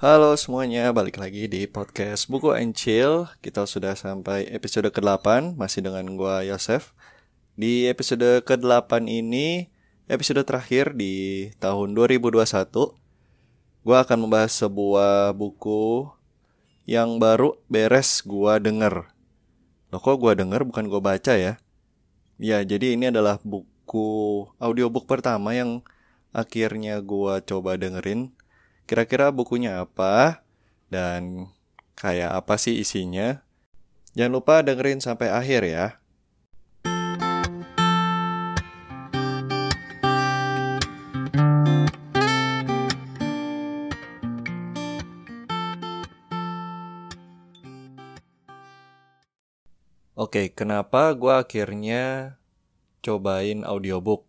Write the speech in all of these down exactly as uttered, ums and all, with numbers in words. Halo semuanya, balik lagi di podcast Buku and Chill. Kita sudah sampai episode kedelapan, masih dengan gua Yosef. Di episode kedelapan ini, episode terakhir di tahun dua ribu dua puluh satu, gua akan membahas sebuah buku yang baru beres gua denger. Loh kok gua denger bukan gua baca ya? Ya, jadi ini adalah buku audiobook pertama yang akhirnya gua coba dengerin. Kira-kira bukunya apa dan kayak apa sih isinya? Jangan lupa dengerin sampai akhir ya. Oke, kenapa gue akhirnya cobain audiobook?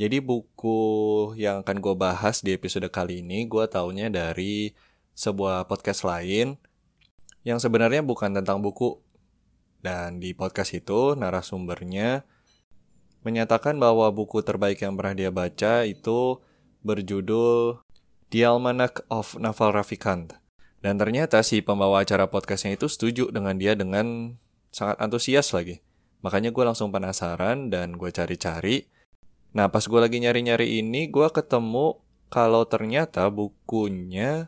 Jadi buku yang akan gue bahas di episode kali ini gue taunya dari sebuah podcast lain yang sebenarnya bukan tentang buku. Dan di podcast itu narasumbernya menyatakan bahwa buku terbaik yang pernah dia baca itu berjudul The Almanack of Naval Ravikant. Dan ternyata si pembawa acara podcastnya itu setuju dengan dia dengan sangat antusias lagi. Makanya gue langsung penasaran dan gue cari-cari. Nah, pas gue lagi nyari-nyari ini, gue ketemu kalau ternyata bukunya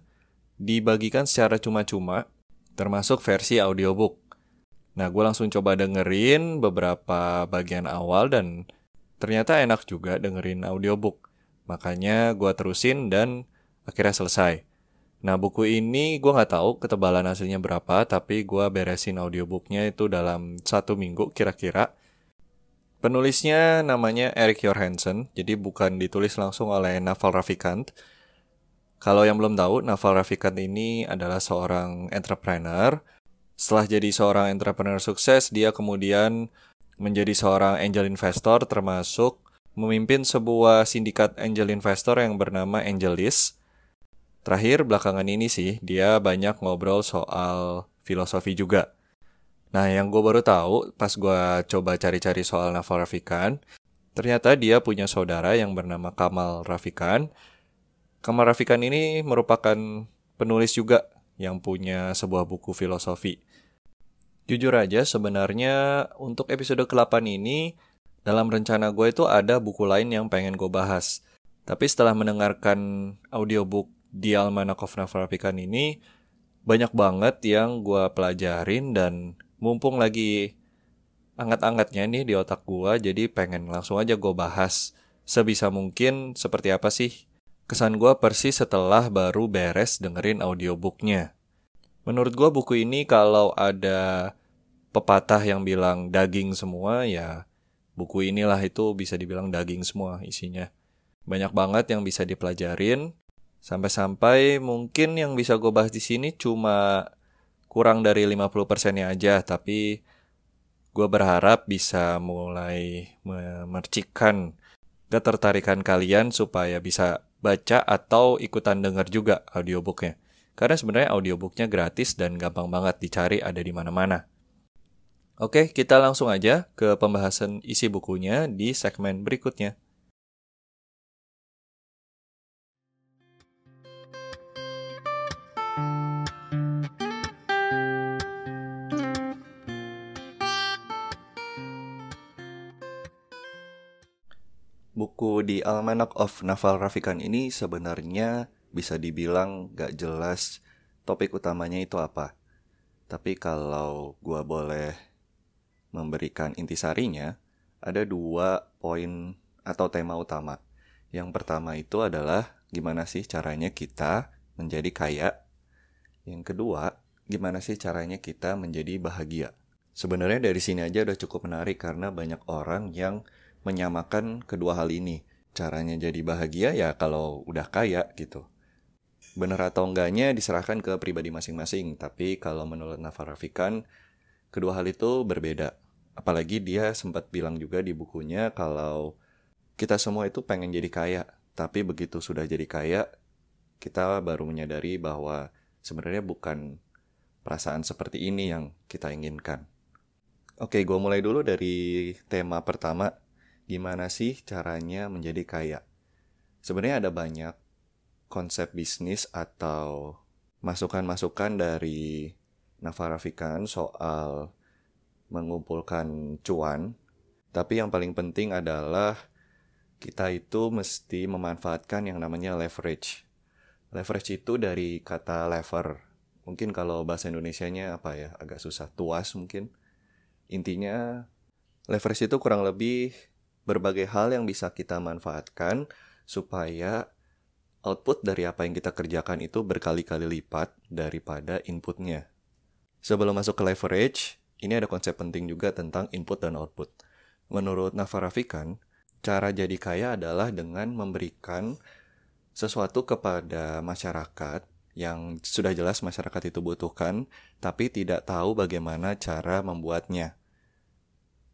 dibagikan secara cuma-cuma, termasuk versi audiobook. Nah, gue langsung coba dengerin beberapa bagian awal dan ternyata enak juga dengerin audiobook. Makanya gue terusin dan akhirnya selesai. Nah, buku ini gue nggak tahu ketebalan hasilnya berapa, tapi gue beresin audiobooknya itu dalam satu minggu kira-kira. Penulisnya namanya Erik Johansen, jadi bukan ditulis langsung oleh Naval Ravikant. Kalau yang belum tahu, Naval Ravikant ini adalah seorang entrepreneur. Setelah jadi seorang entrepreneur sukses, dia kemudian menjadi seorang angel investor, termasuk memimpin sebuah sindikat angel investor yang bernama AngelList. Terakhir, belakangan ini sih, dia banyak ngobrol soal filosofi juga. Nah, yang gue baru tahu pas gue coba cari-cari soal Naval Ravikant, ternyata dia punya saudara yang bernama Kamal Ravikant. Kamal Ravikant ini merupakan penulis juga yang punya sebuah buku filosofi. Jujur aja, sebenarnya untuk episode kedelapan ini, dalam rencana gue itu ada buku lain yang pengen gue bahas. Tapi setelah mendengarkan audiobook The Almanack of Naval Ravikant ini, banyak banget yang gue pelajarin dan mumpung lagi angat-angatnya nih di otak gue, jadi pengen langsung aja gue bahas sebisa mungkin seperti apa sih kesan gue persis setelah baru beres dengerin audiobooknya. Menurut gue buku ini kalau ada pepatah yang bilang daging semua, ya buku inilah itu bisa dibilang daging semua isinya. Banyak banget yang bisa dipelajarin, sampai-sampai mungkin yang bisa gue bahas di sini cuma kurang dari lima puluh persennya aja, tapi gue berharap bisa mulai memercikan ketertarikan kalian supaya bisa baca atau ikutan dengar juga audiobooknya. Karena sebenarnya audiobooknya gratis dan gampang banget dicari, ada di mana-mana. Oke, kita langsung aja ke pembahasan isi bukunya di segmen berikutnya. Buku The Almanack of Naval Ravikant ini sebenarnya bisa dibilang gak jelas topik utamanya itu apa. Tapi kalau gua boleh memberikan intisarinya, ada dua poin atau tema utama. Yang pertama itu adalah gimana sih caranya kita menjadi kaya. Yang kedua, gimana sih caranya kita menjadi bahagia. Sebenarnya dari sini aja udah cukup menarik karena banyak orang yang menyamakan kedua hal ini. Caranya jadi bahagia ya kalau udah kaya gitu. Bener atau enggaknya diserahkan ke pribadi masing-masing, tapi kalau menurut Naval Ravikant, kedua hal itu berbeda. Apalagi dia sempat bilang juga di bukunya kalau kita semua itu pengen jadi kaya, tapi begitu sudah jadi kaya, kita baru menyadari bahwa sebenarnya bukan perasaan seperti ini yang kita inginkan. Oke, gue mulai dulu dari tema pertama. Gimana sih caranya menjadi kaya? Sebenarnya ada banyak konsep bisnis atau masukan-masukan dari Naval Ravikant soal mengumpulkan cuan. Tapi yang paling penting adalah kita itu mesti memanfaatkan yang namanya leverage. Leverage itu dari kata lever. Mungkin kalau bahasa Indonesianya apa ya, agak susah, tuas mungkin. Intinya leverage itu kurang lebih berbagai hal yang bisa kita manfaatkan supaya output dari apa yang kita kerjakan itu berkali-kali lipat daripada inputnya. Sebelum masuk ke leverage, ini ada konsep penting juga tentang input dan output. Menurut Naval Ravikant, cara jadi kaya adalah dengan memberikan sesuatu kepada masyarakat yang sudah jelas masyarakat itu butuhkan, tapi tidak tahu bagaimana cara membuatnya.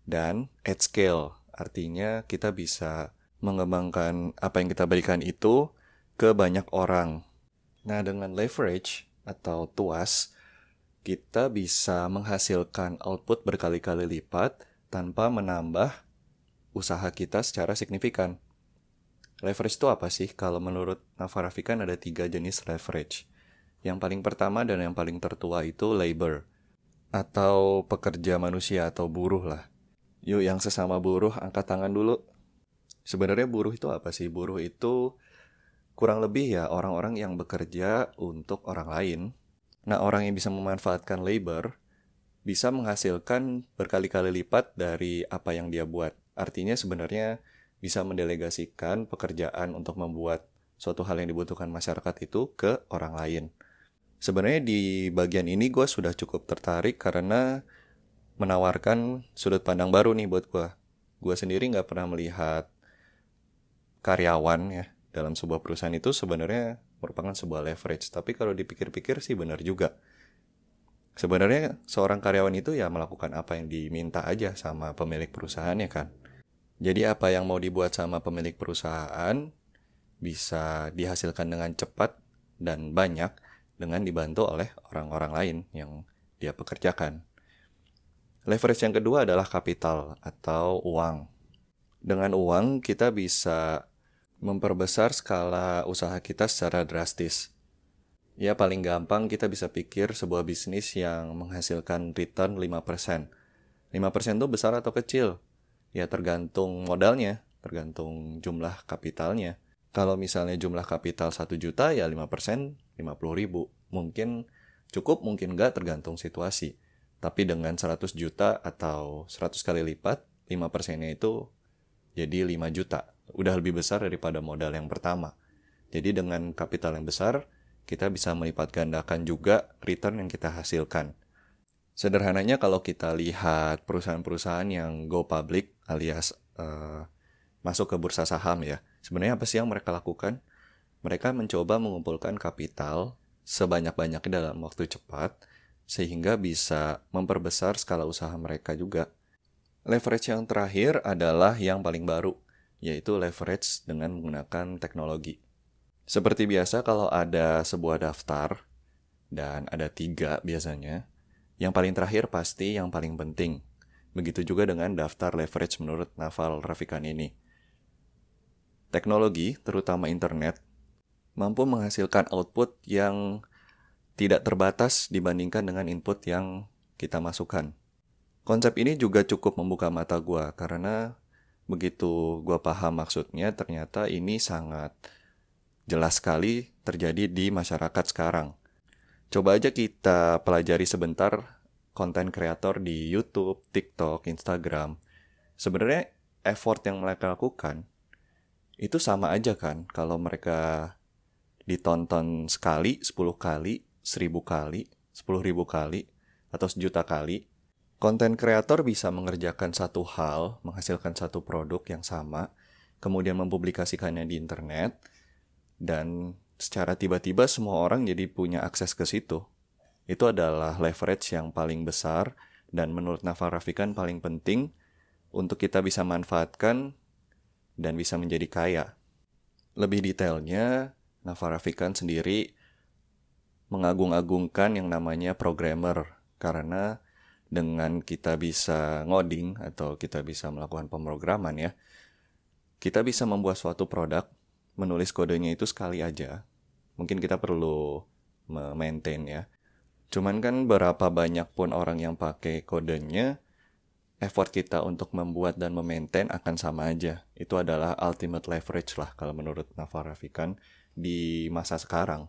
Dan at scale, artinya kita bisa mengembangkan apa yang kita berikan itu ke banyak orang. Nah, dengan leverage atau tuas, kita bisa menghasilkan output berkali-kali lipat tanpa menambah usaha kita secara signifikan. Leverage itu apa sih? Kalau menurut Naval Ravikant ada tiga jenis leverage. Yang paling pertama dan yang paling tertua itu labor, atau pekerja manusia atau buruh lah. Yuk yang sesama buruh angkat tangan dulu. Sebenarnya buruh itu apa sih? Buruh itu kurang lebih ya orang-orang yang bekerja untuk orang lain. Nah, orang yang bisa memanfaatkan labor bisa menghasilkan berkali-kali lipat dari apa yang dia buat. Artinya sebenarnya bisa mendelegasikan pekerjaan untuk membuat suatu hal yang dibutuhkan masyarakat itu ke orang lain. Sebenarnya di bagian ini gue sudah cukup tertarik karena menawarkan sudut pandang baru nih buat gue. Gue sendiri nggak pernah melihat karyawan ya dalam sebuah perusahaan itu sebenarnya merupakan sebuah leverage. Tapi kalau dipikir-pikir sih benar juga. Sebenarnya seorang karyawan itu ya melakukan apa yang diminta aja sama pemilik perusahaannya kan. Jadi apa yang mau dibuat sama pemilik perusahaan bisa dihasilkan dengan cepat dan banyak dengan dibantu oleh orang-orang lain yang dia pekerjakan. Leverage yang kedua adalah kapital atau uang. Dengan uang kita bisa memperbesar skala usaha kita secara drastis. Ya paling gampang kita bisa pikir sebuah bisnis yang menghasilkan return lima persen. lima persen itu besar atau kecil? Ya tergantung modalnya, tergantung jumlah kapitalnya. Kalau misalnya jumlah kapital satu juta ya lima persen lima puluh ribu. Mungkin cukup, mungkin enggak, tergantung situasi. Tapi dengan seratus juta atau seratus kali lipat, lima persennya itu jadi lima juta. Udah lebih besar daripada modal yang pertama. Jadi dengan kapital yang besar, kita bisa melipat gandakan juga return yang kita hasilkan. Sederhananya kalau kita lihat perusahaan-perusahaan yang go public alias uh, masuk ke bursa saham ya, sebenarnya apa sih yang mereka lakukan? Mereka mencoba mengumpulkan kapital sebanyak-banyaknya dalam waktu cepat, sehingga bisa memperbesar skala usaha mereka juga. Leverage yang terakhir adalah yang paling baru, yaitu leverage dengan menggunakan teknologi. Seperti biasa kalau ada sebuah daftar, dan ada tiga biasanya, yang paling terakhir pasti yang paling penting. Begitu juga dengan daftar leverage menurut Naval Ravikant ini. Teknologi, terutama internet, mampu menghasilkan output yang tidak terbatas dibandingkan dengan input yang kita masukkan. Konsep ini juga cukup membuka mata gue, karena begitu gue paham maksudnya, ternyata ini sangat jelas sekali terjadi di masyarakat sekarang. Coba aja kita pelajari sebentar konten kreator di YouTube, TikTok, Instagram. Sebenarnya effort yang mereka lakukan itu sama aja kan, kalau mereka ditonton sekali, sepuluh kali, seribu kali, sepuluh ribu kali, atau sejuta kali. Konten kreator bisa mengerjakan satu hal, menghasilkan satu produk yang sama, kemudian mempublikasikannya di internet, dan secara tiba-tiba semua orang jadi punya akses ke situ. Itu adalah leverage yang paling besar, dan menurut Naval Ravikant paling penting untuk kita bisa manfaatkan dan bisa menjadi kaya. Lebih detailnya, Naval Ravikant sendiri mengagung-agungkan yang namanya programmer, karena dengan kita bisa ngoding atau kita bisa melakukan pemrograman ya, kita bisa membuat suatu produk, menulis kodenya itu sekali aja. Mungkin kita perlu maintain ya. Cuman kan berapa banyak pun orang yang pakai kodenya, effort kita untuk membuat dan memaintain akan sama aja. Itu adalah ultimate leverage lah kalau menurut Naval Ravikant di masa sekarang.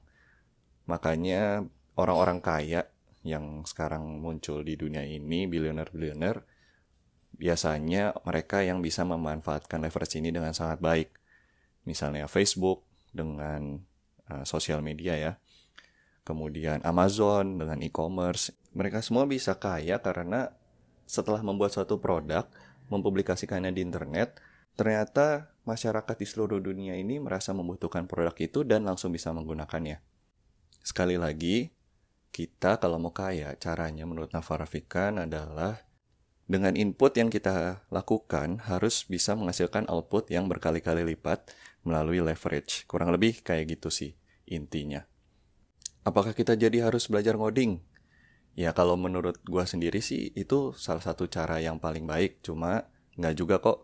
Makanya orang-orang kaya yang sekarang muncul di dunia ini, bilioner-bilioner, biasanya mereka yang bisa memanfaatkan leverage ini dengan sangat baik. Misalnya Facebook dengan uh, sosial media ya. Kemudian Amazon dengan e-commerce. Mereka semua bisa kaya karena setelah membuat suatu produk, mempublikasikannya di internet, ternyata masyarakat di seluruh dunia ini merasa membutuhkan produk itu dan langsung bisa menggunakannya. Sekali lagi, kita kalau mau kaya, caranya menurut Naval Ravikant adalah dengan input yang kita lakukan harus bisa menghasilkan output yang berkali-kali lipat melalui leverage. Kurang lebih kayak gitu sih intinya. Apakah kita jadi harus belajar ngoding? Ya kalau menurut gua sendiri sih itu salah satu cara yang paling baik, cuma nggak juga kok.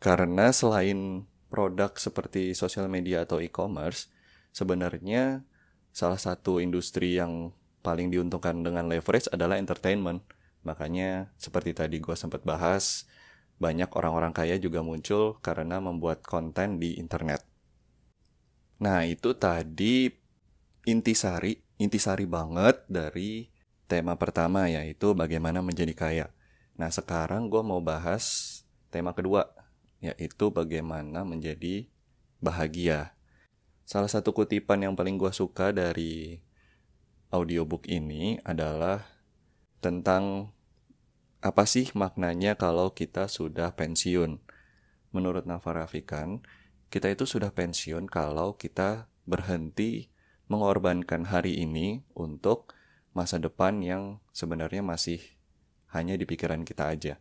Karena selain produk seperti sosial media atau e-commerce, sebenarnya salah satu industri yang paling diuntungkan dengan leverage adalah entertainment. Makanya seperti tadi gua sempat bahas, banyak orang-orang kaya juga muncul karena membuat konten di internet. Nah itu tadi intisari, intisari banget dari tema pertama, yaitu bagaimana menjadi kaya. Nah sekarang gue mau bahas tema kedua, yaitu bagaimana menjadi bahagia. Salah satu kutipan yang paling gue suka dari audiobook ini adalah tentang apa sih maknanya kalau kita sudah pensiun. Menurut Naval Ravikant, kita itu sudah pensiun kalau kita berhenti mengorbankan hari ini untuk masa depan yang sebenarnya masih hanya di pikiran kita aja.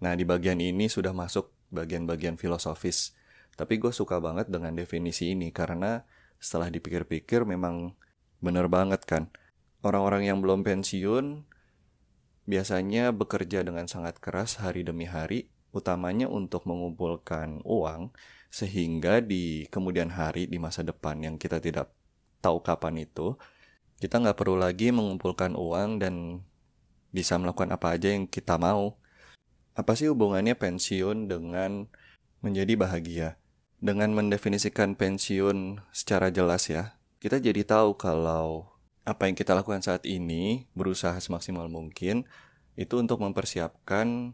Nah, di bagian ini sudah masuk bagian-bagian filosofis. Tapi gue suka banget dengan definisi ini karena setelah dipikir-pikir memang bener banget kan. Orang-orang yang belum pensiun biasanya bekerja dengan sangat keras hari demi hari, utamanya untuk mengumpulkan uang sehingga di kemudian hari di masa depan yang kita tidak tahu kapan itu, kita nggak perlu lagi mengumpulkan uang dan bisa melakukan apa aja yang kita mau. Apa sih hubungannya pensiun dengan menjadi bahagia? Dengan mendefinisikan pensiun secara jelas ya, kita jadi tahu kalau apa yang kita lakukan saat ini, berusaha semaksimal mungkin, itu untuk mempersiapkan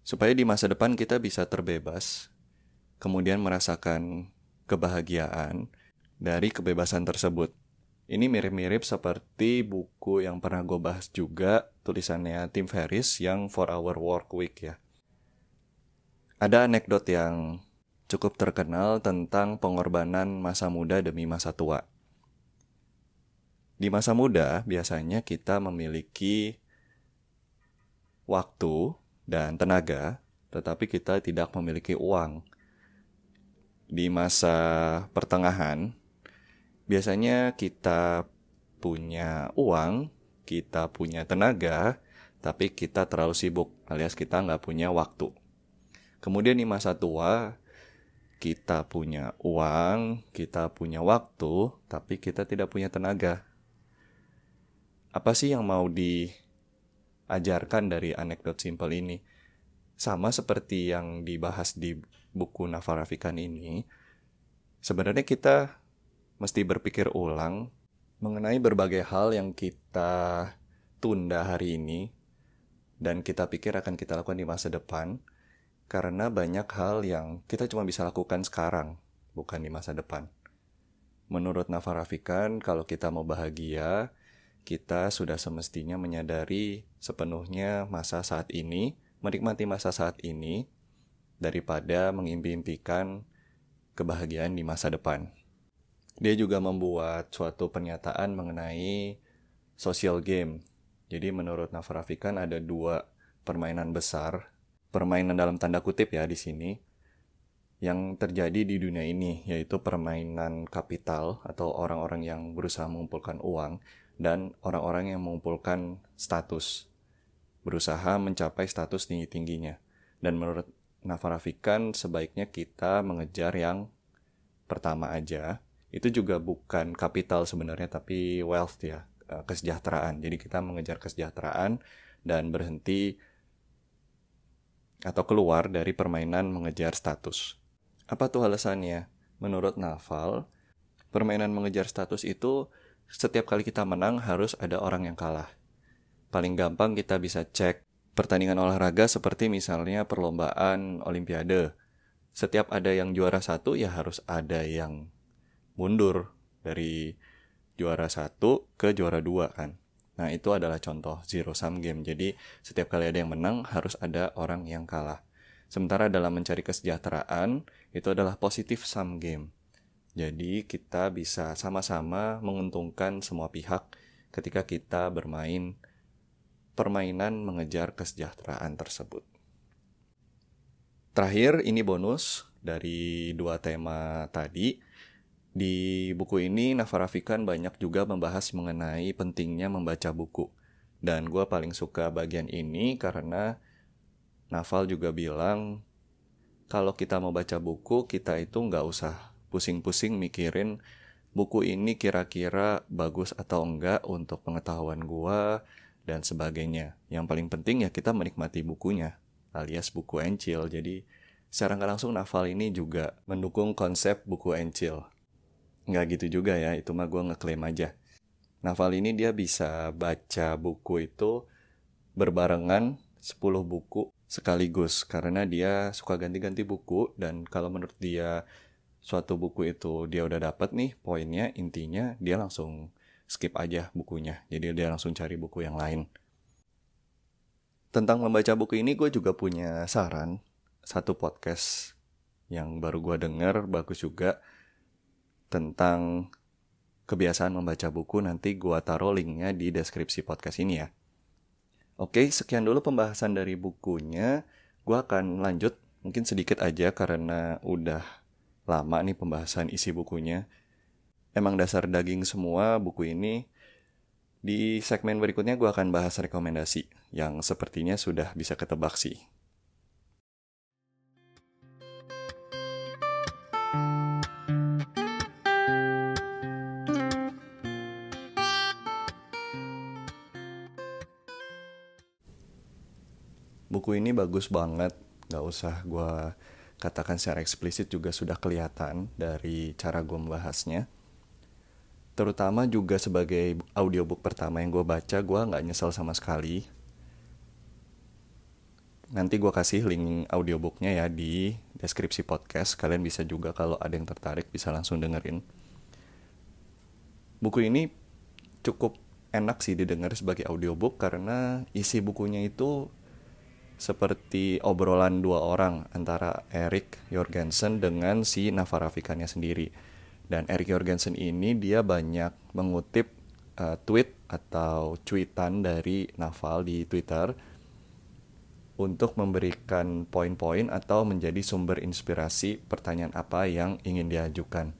supaya di masa depan kita bisa terbebas, kemudian merasakan kebahagiaan dari kebebasan tersebut. Ini mirip-mirip seperti buku yang pernah gue bahas juga, tulisannya Tim Ferriss yang Four Hour Workweek ya. Ada anekdot yang cukup terkenal tentang pengorbanan masa muda demi masa tua. Di masa muda biasanya kita memiliki waktu dan tenaga, tetapi kita tidak memiliki uang. Di masa pertengahan biasanya kita punya uang, kita punya tenaga, tapi kita terlalu sibuk alias kita nggak punya waktu. Kemudian di masa tua, kita punya uang, kita punya waktu, tapi kita tidak punya tenaga. Apa sih yang mau diajarkan dari anekdot simpel ini? Sama seperti yang dibahas di buku Naval Ravikant ini, sebenarnya kita mesti berpikir ulang mengenai berbagai hal yang kita tunda hari ini dan kita pikir akan kita lakukan di masa depan, karena banyak hal yang kita cuma bisa lakukan sekarang, bukan di masa depan. Menurut Naval Ravikant, kalau kita mau bahagia, kita sudah semestinya menyadari sepenuhnya masa saat ini, menikmati masa saat ini, daripada mengimpi-impikan kebahagiaan di masa depan. Dia juga membuat suatu pernyataan mengenai social game. Jadi menurut Naval Ravikant ada dua permainan besar, permainan dalam tanda kutip ya di sini, yang terjadi di dunia ini, yaitu permainan kapital atau orang-orang yang berusaha mengumpulkan uang dan orang-orang yang mengumpulkan status, berusaha mencapai status tinggi-tingginya. Dan menurut Naval Ravikant sebaiknya kita mengejar yang pertama aja, itu juga bukan kapital sebenarnya, tapi wealth ya, kesejahteraan. Jadi kita mengejar kesejahteraan dan berhenti atau keluar dari permainan mengejar status. Apa tuh alasannya? Menurut Naval, permainan mengejar status itu setiap kali kita menang harus ada orang yang kalah. Paling gampang kita bisa cek pertandingan olahraga seperti misalnya perlombaan olimpiade. Setiap ada yang juara satu ya harus ada yang mundur dari juara satu ke juara dua kan. Nah itu adalah contoh zero sum game. Jadi setiap kali ada yang menang harus ada orang yang kalah. Sementara dalam mencari kesejahteraan itu adalah positive sum game. Jadi kita bisa sama-sama menguntungkan semua pihak ketika kita bermain permainan mengejar kesejahteraan tersebut. Terakhir ini bonus dari dua tema tadi. Di buku ini Naval Ravikant banyak juga membahas mengenai pentingnya membaca buku. Dan gue paling suka bagian ini karena Naval juga bilang kalau kita mau baca buku, kita itu nggak usah pusing-pusing mikirin buku ini kira-kira bagus atau enggak untuk pengetahuan gue dan sebagainya. Yang paling penting ya kita menikmati bukunya alias buku encil. Jadi secara nggak langsung Naval ini juga mendukung konsep buku encil. Nggak gitu juga ya, itu mah gue ngeklaim aja. Naval ini dia bisa baca buku itu berbarengan sepuluh buku sekaligus. Karena dia suka ganti-ganti buku, dan kalau menurut dia suatu buku itu dia udah dapat nih poinnya, intinya dia langsung skip aja bukunya. Jadi dia langsung cari buku yang lain. Tentang membaca buku ini gue juga punya saran. Satu podcast yang baru gue denger bagus juga tentang kebiasaan membaca buku, nanti gua taruh linknya di deskripsi podcast ini ya. Oke, sekian dulu pembahasan dari bukunya. Gua akan lanjut mungkin sedikit aja karena udah lama nih pembahasan isi bukunya. Emang dasar daging semua buku ini. Di segmen berikutnya gua akan bahas rekomendasi yang sepertinya sudah bisa ketebak sih. Buku ini bagus banget, gak usah gue katakan secara eksplisit juga sudah kelihatan dari cara gue membahasnya. Terutama juga sebagai audiobook pertama yang gue baca, gue gak nyesel sama sekali. Nanti gue kasih link audiobooknya ya di deskripsi podcast, kalian bisa juga kalau ada yang tertarik bisa langsung dengerin. Buku ini cukup enak sih didengar sebagai audiobook karena isi bukunya itu seperti obrolan dua orang antara Eric Jorgensen dengan si Naval Ravikant-nya sendiri. Dan Eric Jorgensen ini dia banyak mengutip uh, tweet atau cuitan dari Naval di Twitter untuk memberikan poin-poin atau menjadi sumber inspirasi pertanyaan apa yang ingin diajukan.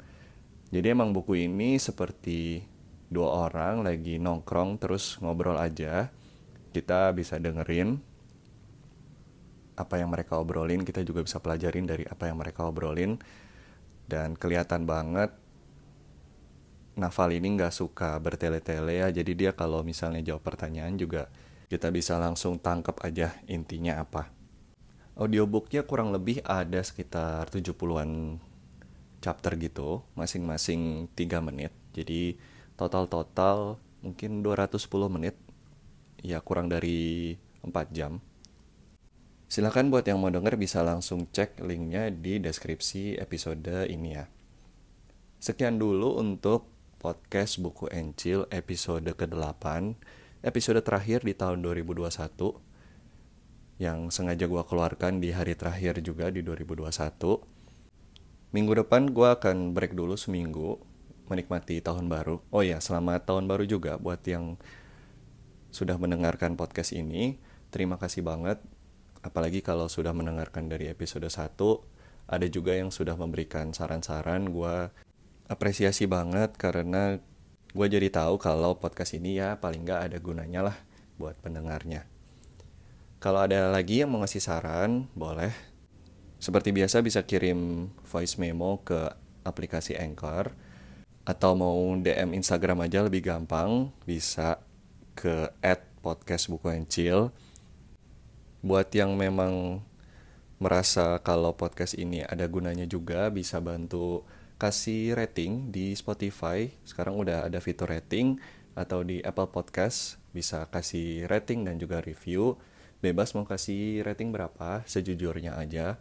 Jadi emang buku ini seperti dua orang lagi nongkrong terus ngobrol aja. Kita bisa dengerin apa yang mereka obrolin, kita juga bisa pelajarin dari apa yang mereka obrolin. Dan kelihatan banget Naval ini gak suka bertele-tele ya, jadi dia kalau misalnya jawab pertanyaan juga kita bisa langsung tangkap aja intinya apa. Audiobooknya kurang lebih ada sekitar tujuh puluhan chapter gitu, masing-masing tiga menit, jadi total-total mungkin dua ratus sepuluh menit, ya kurang dari empat jam. Silakan buat yang mau denger bisa langsung cek linknya di deskripsi episode ini ya. Sekian dulu untuk podcast Buku Encil episode kedelapan, episode terakhir di tahun dua ribu dua puluh satu, yang sengaja gue keluarkan di hari terakhir juga di dua ribu dua puluh satu. Minggu depan gue akan break dulu seminggu, menikmati tahun baru. Oh ya, selamat tahun baru juga buat yang sudah mendengarkan podcast ini. Terima kasih banget. Apalagi kalau sudah mendengarkan dari episode satu, ada juga yang sudah memberikan saran-saran. Gue apresiasi banget karena gue jadi tahu kalau podcast ini ya paling nggak ada gunanya lah buat pendengarnya. Kalau ada lagi yang mau ngasih saran, boleh. Seperti biasa bisa kirim voice memo ke aplikasi Anchor. atau mau D M Instagram aja lebih gampang, bisa ke at podcast buku and chill. Buat yang memang merasa kalau podcast ini ada gunanya juga, bisa bantu kasih rating di Spotify. Sekarang udah ada fitur rating, atau di Apple Podcast bisa kasih rating dan juga review. Bebas mau kasih rating berapa, sejujurnya aja.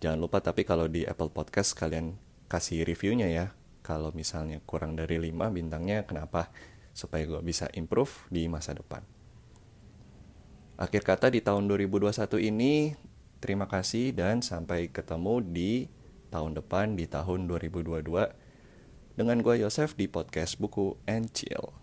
Jangan lupa tapi kalau di Apple Podcast kalian kasih reviewnya ya. Kalau misalnya kurang dari lima bintangnya, kenapa? Supaya gue bisa improve di masa depan. Akhir kata di tahun dua ribu dua puluh satu ini, terima kasih dan sampai ketemu di tahun depan, di tahun dua ribu dua puluh dua. Dengan gue Yosef di podcast Buku and Chill.